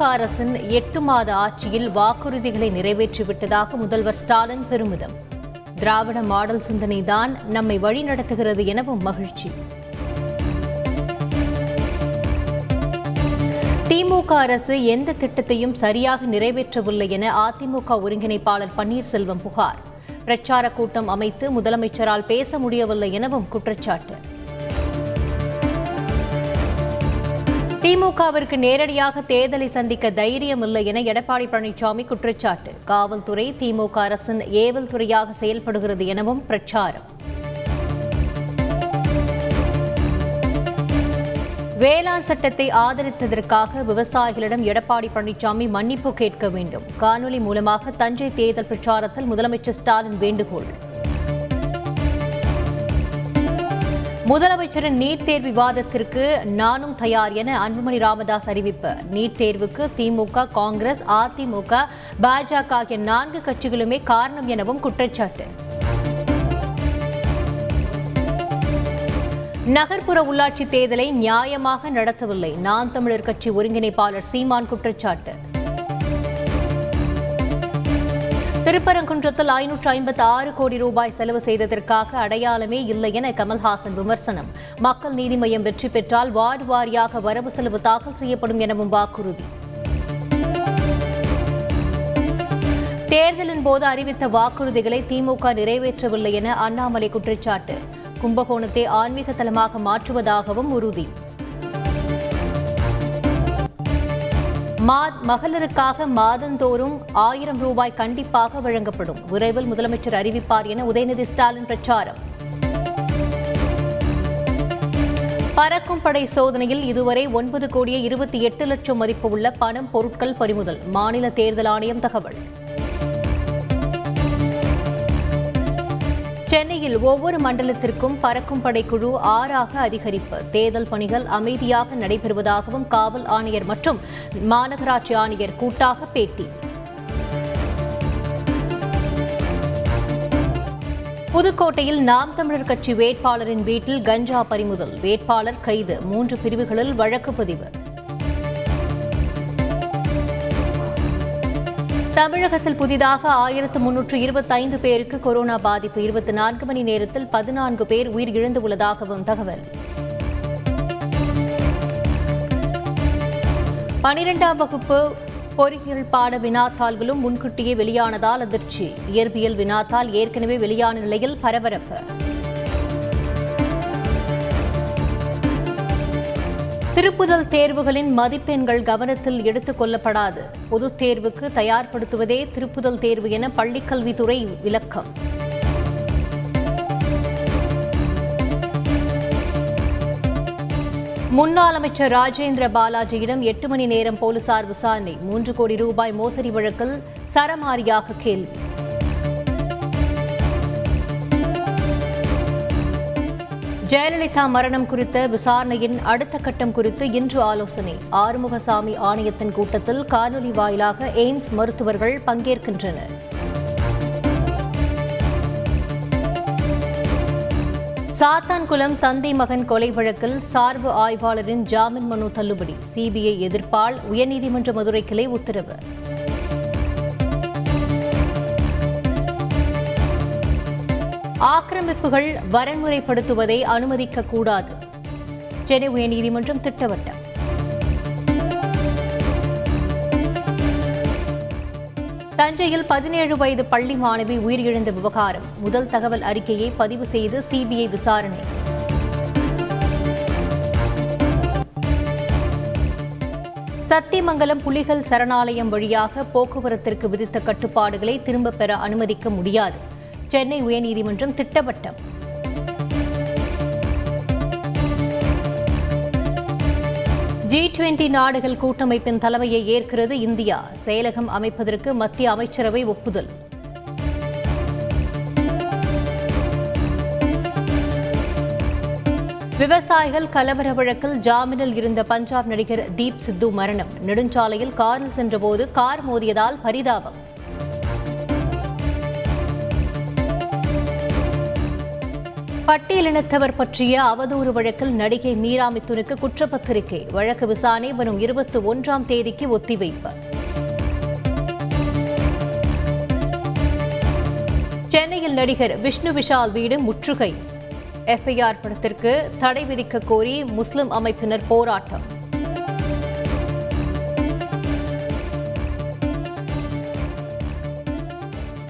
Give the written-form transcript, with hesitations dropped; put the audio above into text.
திமுக அரசின் 8 மாத ஆட்சியில் வாக்குறுதிகளை நிறைவேற்றிவிட்டதாக முதல்வர் ஸ்டாலின் பெருமிதம். திராவிட மாடல் சிந்தனை தான் நம்மை வழிநடத்துகிறது எனவும் மகிழ்ச்சி. திமுக அரசு எந்த திட்டத்தையும் சரியாக நிறைவேற்றவில்லை என அதிமுக ஒருங்கிணைப்பாளர் பன்னீர்செல்வம் புகார். பிரச்சாரக் கூட்டம் அமைத்து முதலமைச்சரால் பேச முடியவில்லை எனவும் குற்றச்சாட்டு. திமுகவிற்கு நேரடியாக தேர்தலை சந்திக்க தைரியமில்லை என எடப்பாடி பழனிசாமி குற்றச்சாட்டு. காவல்துறை திமுக அரசின் ஏவல் துறையாக செயல்படுகிறது எனவும் பிரச்சாரம். வேளாண் சட்டத்தை ஆதரித்ததற்காக விவசாயிகளிடம் எடப்பாடி பழனிசாமி மன்னிப்பு கேட்க வேண்டும். காணொலி மூலமாக தஞ்சை தேர்தல் பிரச்சாரத்தில் முதலமைச்சர் ஸ்டாலின் வேண்டுகோள். முதலமைச்சரின் நீட் தேர்வு விவாதத்திற்கு நானும் தயார் என அன்புமணி ராமதாஸ் அறிவிப்பு. நீட் தேர்வுக்கு திமுக, காங்கிரஸ், அதிமுக, பாஜக ஆகிய 4 கட்சிகளுமே காரணம் எனவும் குற்றச்சாட்டு. நகர்ப்புற உள்ளாட்சி தேர்தலை நியாயமாக நடத்தவில்லை நாம் தமிழர் கட்சி ஒருங்கிணைப்பாளர் சீமான் குற்றச்சாட்டு. திருப்பரங்குன்றத்தில் 556 கோடி ரூபாய் செலவு செய்ததற்காக அடையாளமே இல்லை என கமல் ஹாசன் விமர்சனம். மக்கள் நீதி மய்யம் வெற்றி பெற்றால் வார்டு வாரியாக வரவு செலவு தாக்கல் செய்யப்படும் எனவும் வாக்குறுதி. தேர்தலின் போது அறிவித்த வாக்குறுதிகளை திமுக நிறைவேற்றவில்லை என அண்ணாமலை குற்றச்சாட்டு. கும்பகோணத்தை ஆன்மீக தலமாக மாற்றுவதாகவும் உறுதி. மகளிருக்காக மாதந்தோறும் 1000 ரூபாய் கண்டிப்பாக வழங்கப்படும். விரைவில் முதலமைச்சர் அறிவிப்பார் என உதயநிதி ஸ்டாலின் பிரச்சாரம். பறக்கும் படை சோதனையில் இதுவரை 9,28,00,000 மதிப்பு உள்ள பணம், பொருட்கள் பறிமுதல். மாநில தேர்தல் ஆணையம் தகவல். சென்னையில் ஒவ்வொரு மண்டலத்திற்கும் பறக்கும் படைக்குழு 6ஆக அதிகரிப்பு. தேர்தல் பணிகள் அமைதியாக நடைபெறுவதாகவும் காவல் ஆணையர் மற்றும் மாநகராட்சி ஆணையர் கூட்டாக பேட்டி. புதுக்கோட்டையில் நாம் தமிழர் கட்சி வேட்பாளரின் வீட்டில் கஞ்சா பறிமுதல். வேட்பாளர் கைது. 3 பிரிவுகளில் வழக்கு பதிவு. தமிழகத்தில் புதிதாக 1325 பேருக்கு கொரோனா பாதிப்பு. 24 மணி நேரத்தில் 14 பேர் உயிரிழந்து உள்ளதாகவும் தகவல். 12ஆம் வகுப்பு பொறியியல் பாட வினாத்தாள்களும் முன்கூட்டியே வெளியானதால் அதிர்ச்சி. இயற்பியல் வினாத்தாள் ஏற்கனவே வெளியான நிலையில் பரபரப்பு. திருப்புதல் தேர்வுகளின் மதிப்பெண்கள் கவனத்தில் எடுத்துக் கொள்ளப்படாது. பொதுத் தேர்வுக்கு தயார்படுத்துவதே திருப்புதல் தேர்வு என பள்ளிக்கல்வித்துறை விளக்கம். முன்னாள் அமைச்சர் ராஜேந்திர பாலாஜியிடம் 8 மணி நேரம் போலீசார் விசாரணை. 3 கோடி ரூபாய் மோசடி வழக்கில் சரமாரியாக கேள்வி. ஜெயலலிதா மரணம் குறித்த விசாரணையின் அடுத்த கட்டம் குறித்து இன்று ஆலோசனை. ஆறுமுகசாமி ஆணையத்தின் கூட்டத்தில் காணொலி வாயிலாக எய்ம்ஸ் மருத்துவர்கள் பங்கேற்கின்றனர். சாத்தான்குளம் தந்தை மகன் கொலை வழக்கில் சார்பு ஆய்வாளரின் ஜாமீன் மனு தள்ளுபடி. சிபிஐ எதிர்ப்பால் உயர்நீதிமன்ற மதுரை கிளை உத்தரவு. ஆக்கிரமிப்புகள் வரன்முறைப்படுத்துவதை அனுமதிக்கக்கூடாது. சென்னை உயர்நீதிமன்றம் திட்டவட்டம். தஞ்சையில் 17 வயது பள்ளி மாணவி உயிரிழந்த விவகாரம் முதல் தகவல் அறிக்கையை பதிவு செய்து சிபிஐ விசாரணை. சத்திமங்கலம் புலிகள் சரணாலயம் வழியாக போக்குவரத்திற்கு விதித்த கட்டுப்பாடுகளை திரும்பப் பெற அனுமதிக்க முடியாது. சென்னை உயர்நீதிமன்றம் திட்டவட்டம். G20 நாடுகள் கூட்டமைப்பின் தலைமையை ஏற்கிறது இந்தியா. செயலகம் அமைப்பதற்கு மத்திய அமைச்சரவை ஒப்புதல். விவசாயிகள் கலவர வழக்கில் ஜாமீனில் இருந்த பஞ்சாப் நடிகர் தீப் சித்து மரணம். நெடுஞ்சாலையில் காரில் சென்றபோது கார் மோதியதால் பரிதாபம். பட்டியலினத்தவர் பற்றிய அவதூறு வழக்கில் நடிகை மீராமித்துக்கு குற்றப்பத்திரிகை. வழக்கு விசாரணை வரும் 21ஆம் தேதிக்கு ஒத்திவைப்பு. சென்னையில் நடிகர் விஷ்ணு விஷால் வீடு முற்றுகை. எஃப்ஐஆர் படத்திற்கு தடை விதிக்க கோரி முஸ்லிம் அமைப்பினர் போராட்டம்.